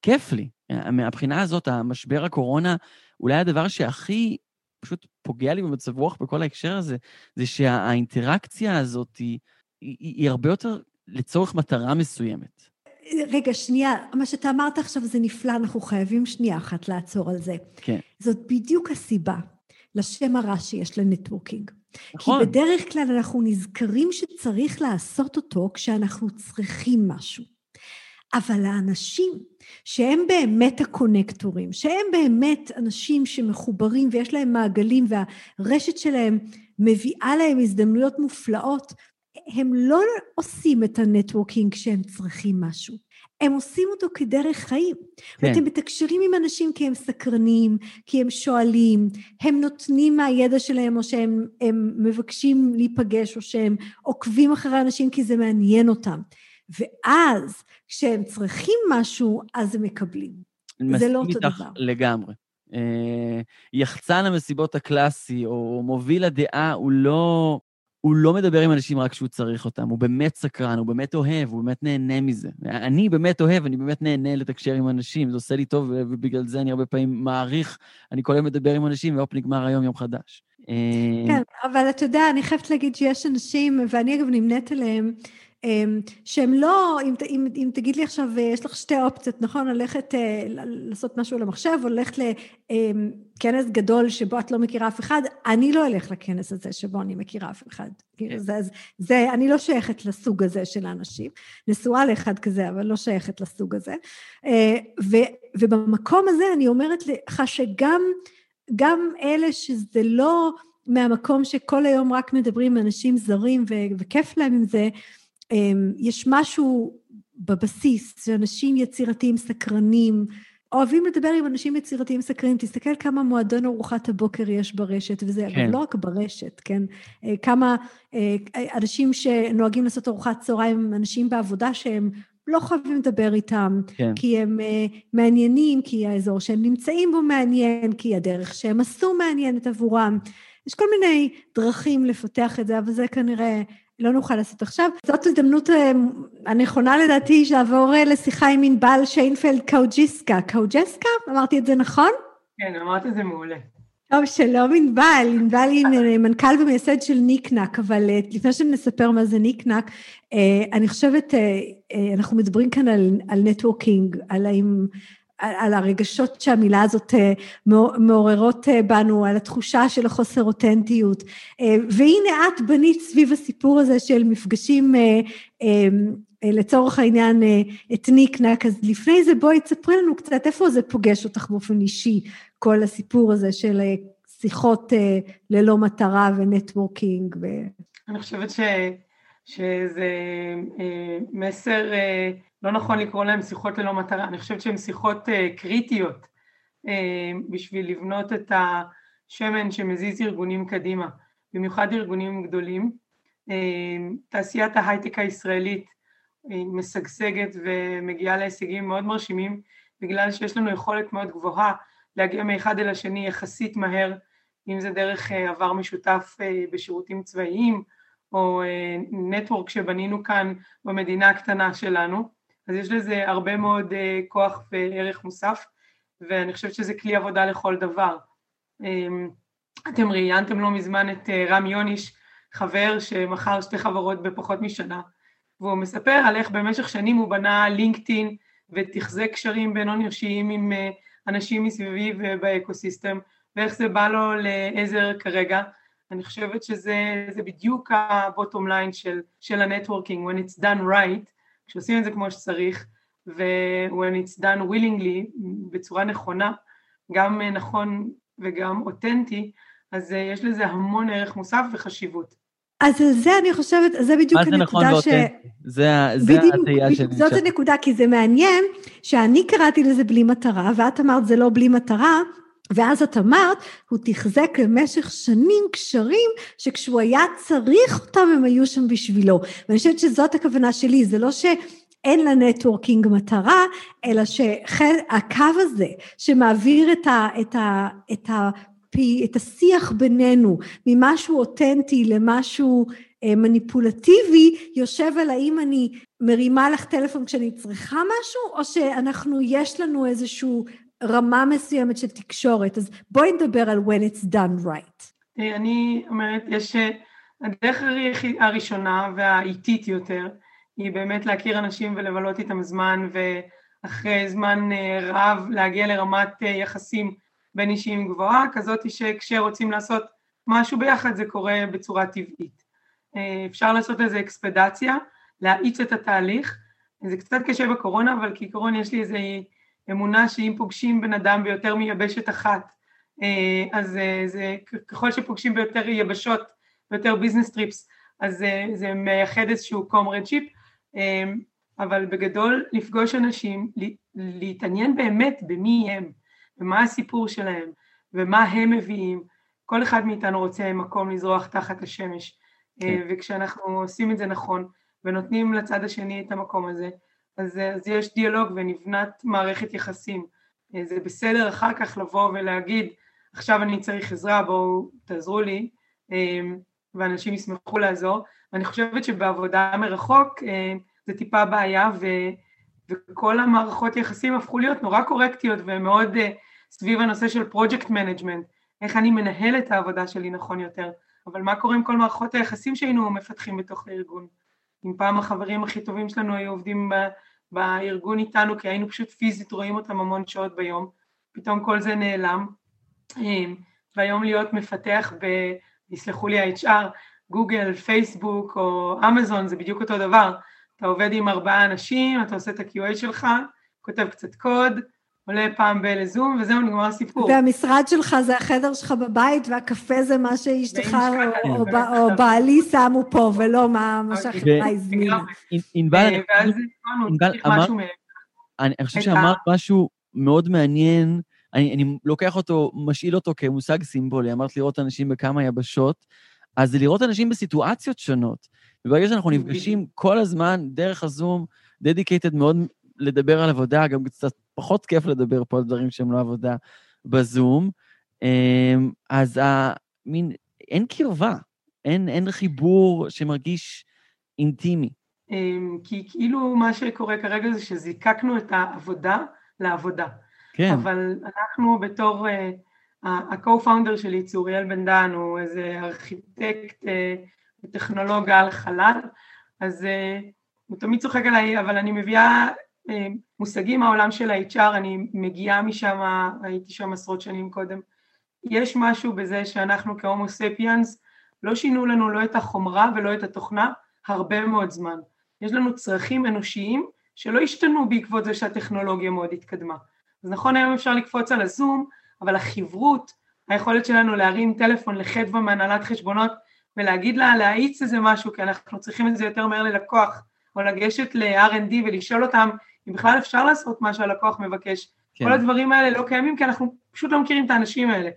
כיף לי. מהבחינה הזאת, המשבר הקורונה, אולי הדבר שהכי פשוט פוגע לי במצב רוח בכל ההקשר הזה, זה שהאינטראקציה הזאת היא, היא, היא הרבה יותר לצורך מטרה מסוימת. רגע, שנייה, מה שאתה אמרת עכשיו זה נפלא, אנחנו חייבים שנייה אחת לעצור על זה. כן. זאת בדיוק הסיבה לשם הרע שיש לנטוורקינג. נכון. כי בדרך כלל אנחנו נזכרים שצריך לעשות אותו כשאנחנו צריכים משהו. אבל האנשים שהם באמת הקונקטורים, שהם באמת אנשים שמחוברים ויש להם מעגלים והרשת שלהם מביאה להם הזדמנויות מופלאות, הם לא עושים את הנטוורקינג כשהם צריכים משהו. הם עושים אותו כדרך חיים. כן. ואתם מתקשרים עם אנשים כי הם סקרנים, כי הם שואלים, הם נותנים מהידע שלהם, או שהם הם מבקשים להיפגש, או שהם עוקבים אחרי אנשים כי זה מעניין אותם. ואז, כשהם צריכים משהו, אז הם מקבלים. זה לא אותו דבר. לגמרי. אה, יחצן המסיבות הקלאסי, או מוביל הדעה, הוא לא... הוא לא מדבר עם אנשים רק שהוא צריך אותם, הוא באמת סקרן, הוא באמת אוהב, הוא באמת נהנה מזה. אני באמת אוהב, אני באמת נהנה לתקשר עם אנשים, זה עושה לי טוב, ובגלל זה אני הרבה פעמים מעריך, אני כל היום מדבר עם אנשים, ואופ נגמר היום יום חדש. כן, אבל אתה יודע, אני חייבת להגיד שיש אנשים, ואני אגב נמנית אליהם, שהם לא, אם, אם, אם תגיד לי עכשיו, יש לך שתי אופציות, נכון? ללכת לעשות משהו למחשב, או ללכת לכנס גדול שבו את לא מכירה אף אחד, אני לא אלך לכנס הזה שבו אני מכירה אף אחד. זה, זה, אני לא שייכת לסוג הזה של האנשים, נשואה לאחד כזה, אבל לא שייכת לסוג הזה. ו, ובמקום הזה אני אומרת לך שגם, גם אלה שזה לא מהמקום שכל היום רק מדברים מאנשים זרים ו, וכיף להם עם זה, יש משהו בבסיס, שאנשים יצירתיים סקרנים, אוהבים לדבר עם אנשים יצירתיים סקרנים, תסתכל כמה מועדון ארוחת הבוקר יש ברשת, וזה כן. לא רק ברשת, כן? כמה אנשים שנוהגים לעשות ארוחת צהריים, אנשים בעבודה שהם לא חייבים לדבר איתם, כן. כי הם מעניינים, כי האזור שהם נמצאים בו מעניין, כי הדרך שהם עשו מעניינת עבורם, יש כל מיני דרכים לפתח את זה, אבל זה כנראה... לא נוכל לעשות עכשיו. זאת הזדמנות הנכונה לדעתי, שעבור לשיחה עם ענבל שיינפלד קוז'יצקה. קוז'יצקה? אמרתי את זה נכון? כן, אמרתי את זה מעולה. טוב, שלום ענבל. ענבל היא מנכ"ל ומייסד של ניקנק, אבל לפני שנספר מה זה ניקנק, אני חושבת, אנחנו מדברים כאן על נטוורקינג, על האם... על הרגשות שהמילה הזאת מעוררות בנו, על התחושה של החוסר אותנטיות. והנה את בנית סביב הסיפור הזה של מפגשים לצורך העניין את ניקנק, אז לפני זה בואי תספרי לנו קצת איפה זה פוגש אותך באופן אישי, כל הסיפור הזה של שיחות ללא מטרה ונטוורקינג. אני חושבת ש... שזה מסר... לא נכון לקרוא להם שיחות ללא מטרה, אני חושבת שהן שיחות uh, קריטיות uh, בשביל לבנות את השמן שמזיז ארגונים קדימה, במיוחד ארגונים גדולים. Uh, תעשיית ההייטק הישראלית uh, משגשגת ומגיעה להישגים מאוד מרשימים, בגלל שיש לנו יכולת מאוד גבוהה להגיע מאחד אל השני יחסית מהר, אם זה דרך uh, עבר משותף uh, בשירותים צבאיים, או uh, נטוורק שבנינו כאן במדינה הקטנה שלנו, אז יש לזה הרבה מאוד uh, כוח וערך מוסף, ואני חושבת שזה כלי עבודה לכל דבר. Um, אתם ראיינתם לא מזמן את uh, רם יוניש, חבר שמכר שתי חברות בפחות משנה, והוא מספר על איך במשך שנים הוא בנה לינקדין, ותחזק קשרים בין אנושיים עם uh, אנשים מסביבי ובאקוסיסטם, ואיך זה בא לו לעזר כרגע. אני חושבת שזה זה בדיוק הבוטום ליין של, של הנטוורקינג, when it's done right, כשעושים את זה כמו שצריך, ו-when it's done willingly, בצורה נכונה, גם נכון וגם אותנטי, אז יש לזה המון ערך מוסף וחשיבות. אז זה אני חושבת, זה בדיוק הנקודה ש... מה זה נכון ואותנטי? זה התאייה שלי. זאת הנקודה, כי זה מעניין, שאני קראתי לזה בלי מטרה, ואת אמרת זה לא בלי מטרה, ואז את אמרת, הוא תחזק למשך שנים קשרים, שכשהוא היה צריך אותם, הם היו שם בשבילו. ואני חושבת שזאת הכוונה שלי, זה לא שאין לנטוורקינג מטרה, אלא שהקו הזה, שמעביר את ה... את ה, את ה את השיח בינינו, ממשהו אותנטי למשהו מניפולטיבי יושב על האם אני מרימה לך טלפון כשאני צריכה משהו, או שאנחנו, יש לנו איזשהו רמה מסוימת של תקשורת. אז בואי נדבר על when it's done right. אני אומרת, יש הדרך הראשונה והאיטית יותר, היא באמת להכיר אנשים ולבלות איתם זמן, ואחרי זמן רב להגיע לרמת יחסים בין אישיים גבוהה, כזאת שכשרוצים לעשות משהו ביחד זה קורה בצורה טבעית. אפשר לעשות איזו אקספדציה, להאיץ את התהליך, זה קצת קשה בקורונה, אבל כעיקרון יש לי איזו אמונה שאם פוגשים בן אדם ביותר מייבשת אחת, אז זה, ככל שפוגשים ביותר יבשות, ביותר ביזנס טריפס, אז זה, זה מייחד איזשהו קומרדשיפ, אבל בגדול לפגוש אנשים, להתעניין באמת במי הם, ומה הסיפור שלהם, ומה הם מביאים, כל אחד מאיתנו רוצה מקום לזרוח תחת השמש, וכשאנחנו עושים את זה נכון, ונותנים לצד השני את המקום הזה, אז, אז יש דיאלוג ונבנת מערכת יחסים, זה בסדר אחר כך לבוא ולהגיד, עכשיו אני צריך עזרה, בואו תעזרו לי, ואנשים ישמחו לעזור, ואני חושבת שבעבודה מרחוק, זה טיפה בעיה, ו, וכל המערכות יחסים הפכו להיות נורא קורקטיות, ומאוד סביב הנושא של פרויקט מנג'מנט, איך אני מנהל את העבודה שלי נכון יותר, אבל מה קורה עם כל מערכות היחסים שהיינו מפתחים בתוך הארגון? אם פעם החברים הכי טובים שלנו היו עובדים ב... בארגון איתנו, כי היינו פשוט פיזית, רואים אותם המון שעות ביום, פתאום כל זה נעלם, והיום להיות מפתח ב, יסלחו לי ה-אייץ' אר, גוגל, פייסבוק או אמזון, זה בדיוק אותו דבר, אתה עובד עם ארבעה אנשים, אתה עושה את ה-קיו איי שלך, כותב קצת קוד, עולה פעם באלה זום, וזהו נגמר הסיפור. והמשרד שלך זה החדר שלך בבית, והקפה זה מה שאשתך או בעלי שמו פה, ולא מה שהחברה הזמינה. ואז אמרנו, צריך משהו מהם. אני חושב שאמרת משהו מאוד מעניין, אני לוקח אותו, משאיל אותו כמושג סימבולי, אמרת לראות אנשים בכמה יבשות, אז זה לראות אנשים בסיטואציות שונות, וברגע שאנחנו נפגשים כל הזמן, דרך הזום, דדיקייטד מאוד לדבר על עבודה, גם קצת פחות כיף לדבר פה על דברים שהם לא עבודה בזום, אז המין, אין קרבה, אין, אין חיבור שמרגיש אינטימי. כי כאילו מה שקורה כרגע זה שזיקקנו את העבודה לעבודה. כן. אבל אנחנו בתור, ה-co-founder שלי, צוריאל בן דן, הוא איזה ארכיטקט וטכנולוג על חלל, אז הוא תמיד צוחק עליי, אבל אני מביאה מושגים מהעולם של ה-אייץ' אר, אני מגיעה משם, הייתי שם עשרות שנים קודם, יש משהו בזה שאנחנו כהומו ספיאנס, לא שינו לנו לא את החומרה ולא את התוכנה, הרבה מאוד זמן. יש לנו צרכים אנושיים שלא השתנו בעקבות זה שהטכנולוגיה מאוד התקדמה. אז נכון, היום אפשר לקפוץ על הזום, אבל החברות, היכולת שלנו להרים טלפון לחדווה מהנהלת חשבונות, ולהגיד לה להאיץ איזה משהו, כי אנחנו צריכים את זה יותר מהר ללקוח, או לגשת ל-אר אנד די ולשאול אותם, אם בכלל אפשר לעשות מה שהלקוח מבקש. כן. כל הדברים האלה לא קיימים, כי אנחנו פשוט לא מכירים את האנשים האלה.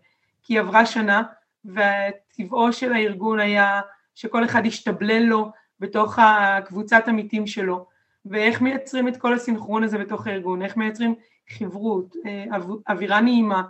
כי עברה שנה, והטבעו של הארגון היה שכל אחד ישתבלל לו בתוך קבוצת עמיתים שלו, ואיך מייצרים את כל הסינכרון הזה בתוך הארגון, איך מייצרים חברות, אב, אווירה נעימה,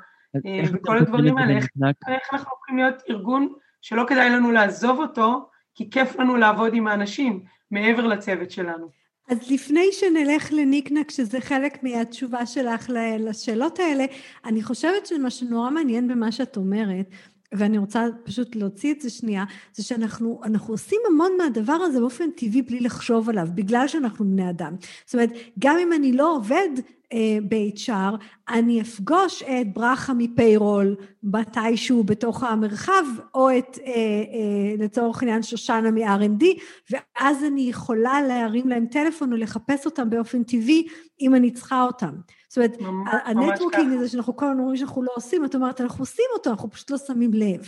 וכל הדברים האלה, איך, איך אנחנו יכולים להיות ארגון שלא כדאי לנו לעזוב אותו, כי כיף לנו לעבוד עם האנשים, מעבר לצוות שלנו. אז לפני שנלך לניקנק, שזה חלק מהתשובה שלך לשאלות האלה, אני חושבת שמה שנורא מעניין במה שאת אומרת, ואני רוצה פשוט להוציא את זה שנייה, זה שאנחנו אנחנו עושים המון מהדבר הזה באופן טבעי בלי לחשוב עליו, בגלל שאנחנו בני אדם. זאת אומרת, גם אם אני לא עובד אה, ב-אייץ' אר, אני אפגוש את ברכה מפיירול, מתישהו בתוך המרחב, או את, אה, אה, לצורך עניין, שושנה מ-אר אנד די, ואז אני יכולה להרים להם טלפון ולחפש אותם באופן טבעי, אם אני צריכה אותם. זאת אומרת, הנטוורקינג הזה שאנחנו כל אומרים שאנחנו לא עושים, את אומרת, אנחנו עושים אותו, אנחנו פשוט לא שמים לב.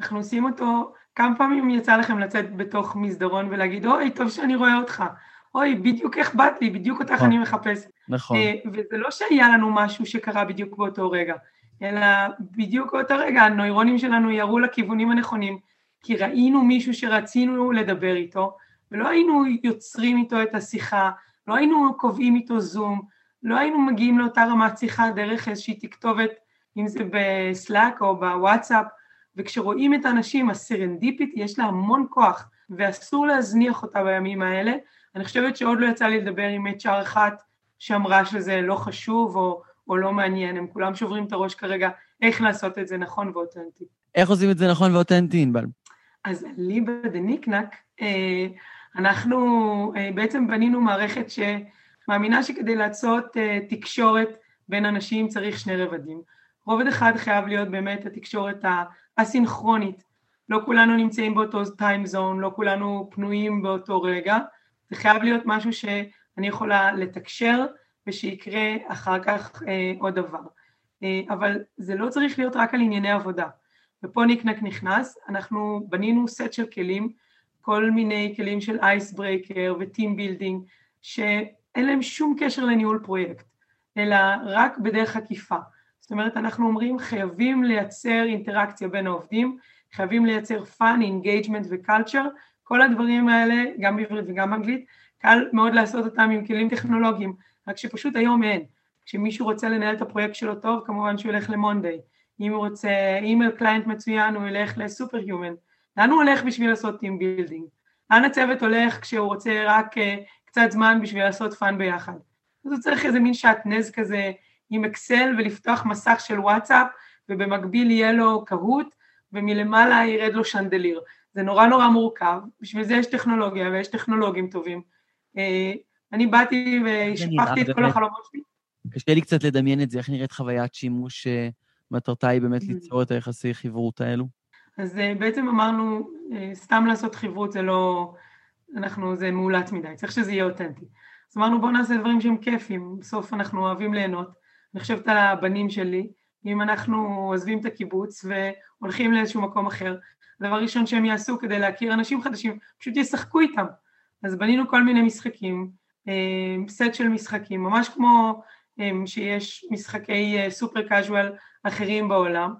אנחנו עושים אותו, כמה פעמים יצא לכם לצאת בתוך מסדרון ולהגיד, אוי, טוב שאני רואה אותך, אוי, בדיוק איך באת לי, בדיוק אותך אני מחפש. נכון. וזה לא שהיה לנו משהו שקרה בדיוק באותו רגע, אלא בדיוק באותו רגע, הנוירונים שלנו ירו לכיוונים הנכונים, כי ראינו מישהו שרצינו לדבר איתו, ולא היינו יוצרים איתו את השיחה, לא היינו קובעים איתו זום, לא היינו מגיעים לאותה רמת שיחה דרך איזושהי תכתובת, אם זה בסלאק או בוואטסאפ, וכשרואים את האנשים, הסרנדיפית, יש לה המון כוח. ואסור להזניח אותה בימים האלה. אני חושבת שעוד לא יצא לי לדבר עם אייץ' אר אחת שאמרה שזה לא חשוב או, או לא מעניין, הם כולם שוברים את הראש כרגע, איך לעשות את זה נכון ואותנטי. איך עושים את זה נכון ואותנטי, ענבל? אז ליבה דניקנק, אנחנו בעצם בנינו מערכת שמאמינה שכדי לעשות תקשורת בין אנשים צריך שני רבדים. רובד אחד חייב להיות באמת התקשורת הסינכרונית, לא כולנו נמצאים באותו time zone, לא כולנו פנויים באותו רגע, זה חייב להיות משהו שאני יכולה לתקשר ושיקרה אחר כך אה, עוד דבר. אה, אבל זה לא צריך להיות רק על ענייני עבודה. ופה ניקנק נכנס, אנחנו בנינו סט של כלים, כל מיני כלים של אייס ברייקר וטים בילדינג, שאין להם שום קשר לניהול פרויקט, אלא רק בדרך עקיפה. זאת אומרת, אנחנו אומרים חייבים לייצר אינטראקציה בין העובדים, חייבים לייצר פאן, אינגייג'מנט וקלצ'ר, כל הדברים האלה, גם בעברית וגם באנגלית, קל מאוד לעשות אותם עם כלים טכנולוגיים, רק שפשוט היום אין. כשמישהו רוצה לנהל את הפרויקט שלו טוב, כמובן שהוא ילך למונדי. אם הוא רוצה אימייל קליינט מצוין, הוא ילך לסופר-יומן. לאן הוא הולך בשביל לעשות טים בילדינג? לאן הצוות הולך כשהוא רוצה רק קצת זמן בשביל לעשות פאן ביחד? אז הוא צריך איזה מין שעטנז כזה עם אקסל ולפתוח מסך של וואטסאפ, ובמקביל יהיה לו קהות, ומלמעלה ירד לו שנדליר. זה נורא נורא מורכב, בשביל זה יש טכנולוגיה, ויש טכנולוגים טובים. אני באתי ושפכתי את כל החלומות שלי. קשה לי קצת לדמיין את זה, איך נראית חוויית שימוש שמטרתה היא באמת ליצור את היחסי חברות האלו? אז בעצם אמרנו, סתם לעשות חברות זה לא, אנחנו, זה מעולת מדי, צריך שזה יהיה אותנטי. אז אמרנו, בואו נעשה דברים שהם כיפים, בסוף אנחנו אוהבים ליהנות, אני חושבת על הבנים שלי, אם אנחנו עוזבים את הקיבוץ והולכים לאיזשהו מקום אחר, הדבר ראשון שהם יעשו כדי להכיר אנשים חדשים, פשוט ישחקו איתם. אז בנינו כל מיני משחקים, סט של משחקים, ממש כמו שיש משחקי סופר קאז'ואל אחרים בעולם,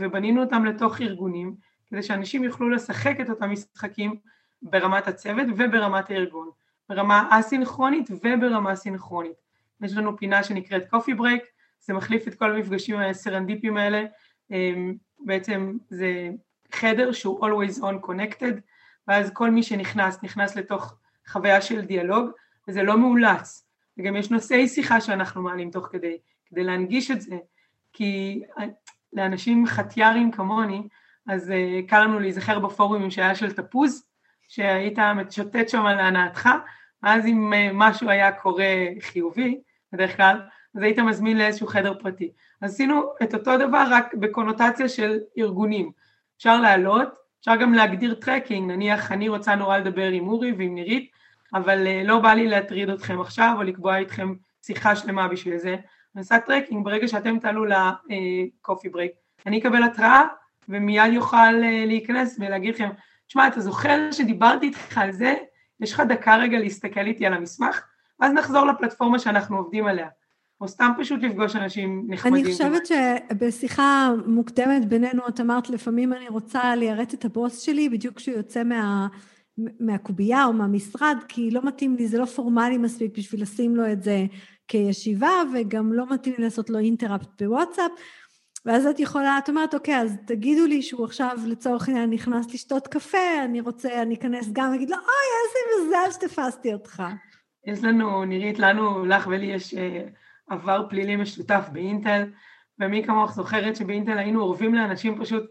ובנינו אותם לתוך ארגונים, כדי שאנשים יוכלו לשחק את אותם משחקים ברמת הצוות וברמת הארגון, ברמה אסינכרונית וברמה סינכרונית. יש לנו פינה שנקראת קופי ברייק, זה מחליף את כל המפגשים הסרנדיפיים האלה, בעצם זה חדר שהוא always on connected, ואז כל מי שנכנס, נכנס לתוך חוויה של דיאלוג, וזה לא מאולץ, וגם יש נושאי שיחה שאנחנו מעלים תוך כדי, כדי להנגיש את זה, כי לאנשים חטיירים כמוני, אז קל לנו להיזכר בפורומים שהיה של תפוז, שהיית מתשוטט שם על הנעתך, אז אם משהו היה קורה חיובי, בדרך כלל, אז היית מזמין לאיזשהו חדר פרטי. אז עשינו את אותו דבר רק בקונוטציה של ארגונים. אפשר לעלות, אפשר גם להגדיר טרקינג, נניח אני רוצה נורא לדבר עם אורי ועם נירית, אבל לא בא לי להטריד אתכם עכשיו או לקבוע איתכם שיחה שלמה בשביל זה. נעשה טרקינג ברגע שאתם תעלו לקופי ברייק. אני אקבל התראה ומיד יוכל להיכנס ולהגיד לכם, תשמע, אתה זוכר שדיברתי איתך על זה? יש לך דקה רגע להסתכל איתי על המסמך, אז נחזור לפלטפורמה שאנחנו עובדים עליה. או סתם פשוט לפגוש אנשים נחמדים. אני חושבת שבשיחה מוקדמת בינינו, את אמרת, לפעמים אני רוצה ליירט את הבוס שלי, בדיוק כשהוא יוצא מה, מהקובייה או מהמשרד, כי לא מתאים לי, זה לא פורמלי מספיק בשביל לשים לו את זה כישיבה, וגם לא מתאים לי לעשות לו אינטראפט בוואטסאפ, ואז את יכולה, את אומרת, אוקיי, אז תגידו לי שהוא עכשיו לצורך העניין נכנס לשתות קפה, אני רוצה, אני אכנס גם ואגיד לו, אוי, איזה מזל שתפסתי אותך. יש לנו, נירית, לנו, לך ולי יש עבר פלילי משותף באינטל, ומי כמוך זוכרת שבאינטל היינו עורבים לאנשים פשוט,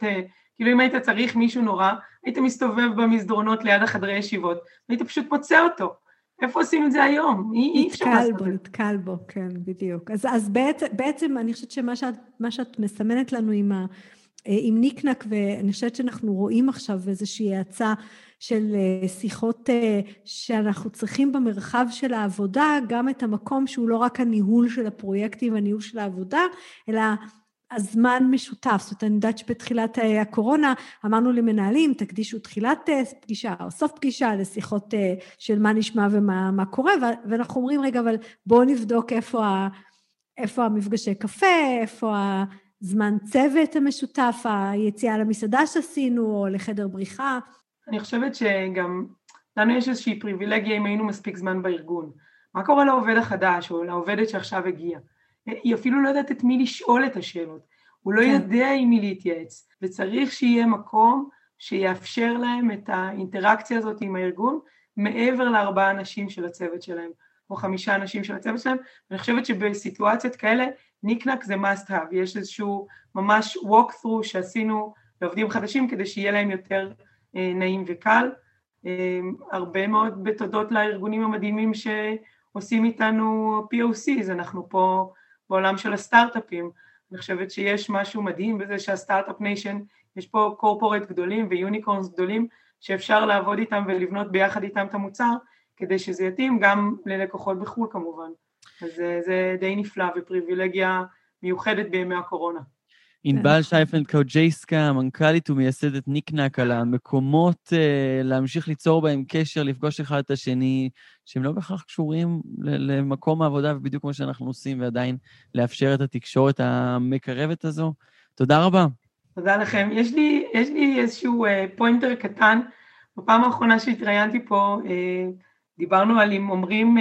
כאילו אם היית צריך מישהו נורא, היית מסתובב במסדרונות ליד החדרי ישיבות, והיית פשוט מוצא אותו. איפה עושים את זה היום? נתקל בו, נתקל בו, כן, בדיוק. אז, אז בעצם, בעצם אני חושבת שמה שאת, מה שאת מסמנת לנו עם, ה, עם ניקנק, ואני חושבת שאנחנו רואים עכשיו איזושהי האצה של שיחות שאנחנו צריכים במרחב של העבודה, גם את המקום שהוא לא רק הניהול של הפרויקטים, הניהול של העבודה, אלא הזמן משותף. זאת אומרת, אני יודעת שבתחילת הקורונה אמרנו למנהלים, תקדישו תחילת פגישה או סוף פגישה לשיחות של מה נשמע ומה מה קורה, ואנחנו אומרים, רגע, אבל בואו נבדוק איפה, איפה המפגשי קפה, איפה הזמן צוות המשותף, היציאה למסעדה שעשינו, או לחדר בריחה. אני חושבת שגם לנו יש איזושהי פריבילגיה אם היינו מספיק זמן בארגון. מה קורה לעובד החדש או לעובדת שעכשיו הגיעה? היא אפילו לא יודעת את מי לשאול את השאלות, הוא לא כן. יודע עם מי להתייעץ, וצריך שיהיה מקום שיאפשר להם את האינטראקציה הזאת עם הארגון, מעבר לארבעה אנשים של הצוות שלהם, או חמישה אנשים של הצוות שלהם. אני חושבת שבסיטואציות כאלה, ניקנק זה must have, יש איזשהו ממש walk through שעשינו לעובדים חדשים, כדי שיהיה להם יותר נעים וקל. הרבה מאוד בתודות לארגונים המדהימים שעושים איתנו פי או סיז, אנחנו פה בעולם של הסטארט-אפים. אני חושבת שיש משהו מדהים בזה שהסטארט-אפ ניישן, יש פה קורפורט גדולים ויוניקורנס גדולים, שאפשר לעבוד איתם ולבנות ביחד איתם את המוצר, כדי שזה יתאים גם ללקוחות בחו"ל כמובן. אז זה, זה די נפלא ופריבילגיה מיוחדת בימי הקורונה. ענבל שיינפלד קוז'יצקה, מנכ"לית ומייסדת ניקנק, על המקומות להמשיך ליצור בהם קשר, לפגוש אחד את השני, שהם לא בהכרח קשורים למקום העבודה, ובדיוק כמו שאנחנו עושים, ועדיין לאפשר את התקשורת המקרבת הזו. תודה רבה. תודה לכם. יש לי, יש לי איזשהו פוינטר קטן. בפעם האחרונה שהתראיינתי פה, דיברנו על אם אומרים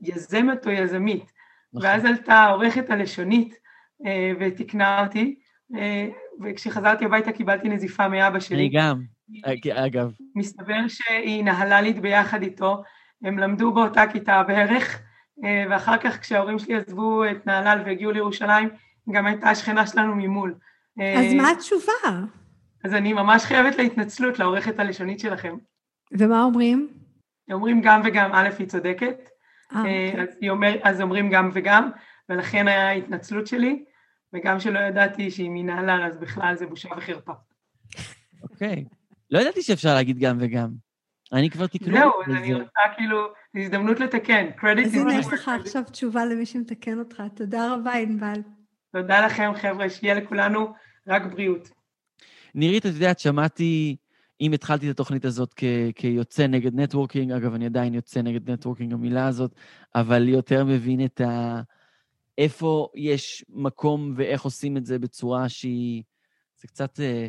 יזמת או יזמית, ואז עלתה העורכת הלשונית, ותקנה אותי, וכשחזרתי הביתה קיבלתי נזיפה מאבא שלי. אני גם, אגב. מסתבר שהיא נהלה לי ביחד איתו, הם למדו באותה כיתה בערך, ואחר כך כשההורים שלי עזבו את נהלל והגיעו לירושלים, גם הייתה השכנה שלנו ממול. אז מה התשובה? אז אני ממש חייבת להתנצלות לעורכת הלשונית שלכם. ומה אומרים? אומרים גם וגם, א' היא צודקת, אז אומרים גם וגם, ולכן היה ההתנצלות שלי, וגם שלא ידעתי שהיא מנהלה, אז בכלל זה בושה וחרפה. אוקיי. לא ידעתי שאפשר להגיד גם וגם. אני כבר תקנו. זהו, אז אני רוצה כאילו, זו הזדמנות לתקן. אז הנה, יש לך עכשיו תשובה למי שמתקן אותך. תודה רבה, ענבל. תודה לכם, חבר'ה, שיהיה לכולנו רק בריאות. נירית, את יודעת, שמעתי, אם התחלתי את התוכנית הזאת כיוצא נגד נטוורקינג, אגב, אני עדיין יוצא נגד נטוורקינג, המילה הזאת, אבל יותר מבין את ה... איפה יש מקום ואיך עושים את זה בצורה שהיא, זה קצת אה,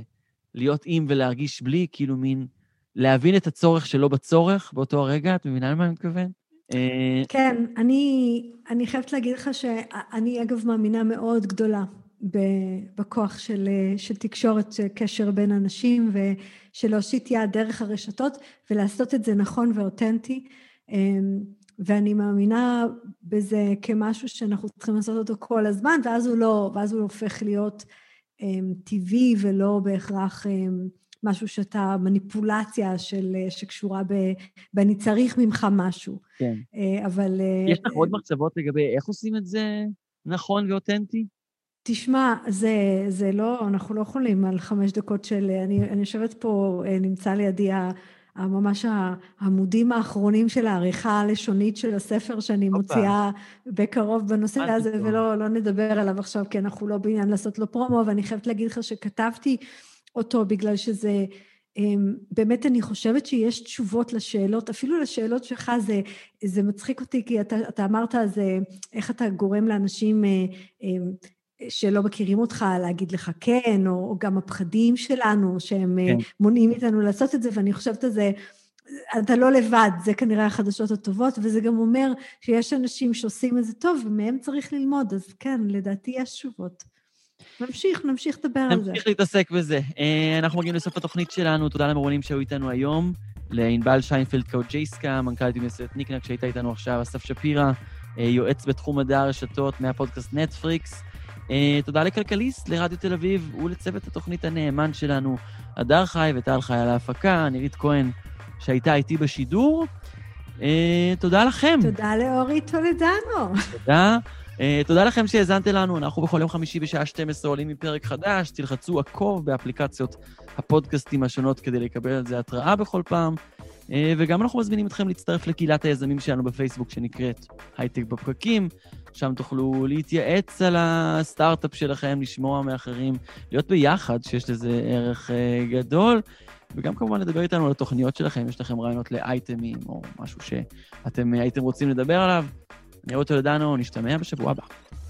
להיות עם ולהרגיש בלי, כאילו מין להבין את הצורך שלא בצורך, באותו הרגע, את מבינה למה אני מתכוון? אה... כן, אני, אני חייבת להגיד לך שאני אגב מאמינה מאוד גדולה, בכוח של, של תקשורת קשר בין אנשים, ושלהושיט יד דרך הרשתות, ולעשות את זה נכון ואותנטי, אה, ואני מאמינה בזה כמשהו שאנחנו צריכים לעשות אותו כל הזמן, ואז הוא לא, ואז הוא הופך להיות טבעי ולא בהכרח משהו שאתה מניפולציה של, שקשורה ב, ואני צריך ממך משהו. כן. אבל... יש לך עוד מחשבות לגבי איך עושים את זה נכון ואותנטי? תשמע, זה, זה לא, אנחנו לא יכולים על חמש דקות של... אני, אני יושבת פה, נמצא לידי ה... ממש העמודים האחרונים של העריכה הלשונית של הספר שאני מוציאה בקרוב בנושא הזה, ולא לא נדבר עליו עכשיו, כי אנחנו לא בעניין לעשות לו פרומו, ואני חייבת להגיד לך שכתבתי אותו בגלל שזה, באמת אני חושבת שיש תשובות לשאלות, אפילו לשאלות שלך זה, זה מצחיק אותי, כי אתה, אתה אמרת אז איך אתה גורם לאנשים... שלא מכירים אותך, להגיד לך כן, או, או גם הפחדים שלנו, שהם כן. מונעים איתנו לעשות את זה, ואני חושבת על זה, אתה לא לבד, זה כנראה החדשות הטובות, וזה גם אומר שיש אנשים שעושים את זה טוב, ומהם צריך ללמוד, אז כן, לדעתי יש תשובות. נמשיך, נמשיך לדבר על זה. נמשיך להתעסק בזה. אנחנו מגיעים לסוף התוכנית שלנו, תודה למרונים שהיו איתנו היום, לענבל שיינפלד קוז'יצקה, מנכ"לית ומייסדת ניקנק, שהייתה איתנו עכשיו, אסף שפירא, יועץ בתחום מדע הרשתות מהפודקאסט נטפריקס. Uh, תודה לכלכליסט, לרדיו תל אביב ולצוות התוכנית הנאמן שלנו, אדר חי וטל חי על ההפקה, נירית כהן שהייתה איתי בשידור. uh, תודה לכם. תודה לאורי טולידאנו. תודה. uh, תודה לכם שהזנתם לנו, אנחנו בכל יום חמישי בשעה שתים עשרה עולים מפרק חדש, תלחצו עקוב באפליקציות הפודקאסטים השונות כדי לקבל על זה התראה בכל פעם, uh, וגם אנחנו מזמינים אתכם להצטרף לקהילת היזמים שלנו בפייסבוק שנקראת הייטק בפקקים, שם תוכלו להתייעץ על הסטארט-אפ שלכם, לשמוע מאחרים, להיות ביחד, שיש לזה ערך גדול, וגם כמובן לדבר איתנו על התוכניות שלכם, יש לכם רעיונות לאייטמים, או משהו שאתם הייתם רוצים לדבר עליו. נראה אותו לדענו, נשתמע בשבוע הבא.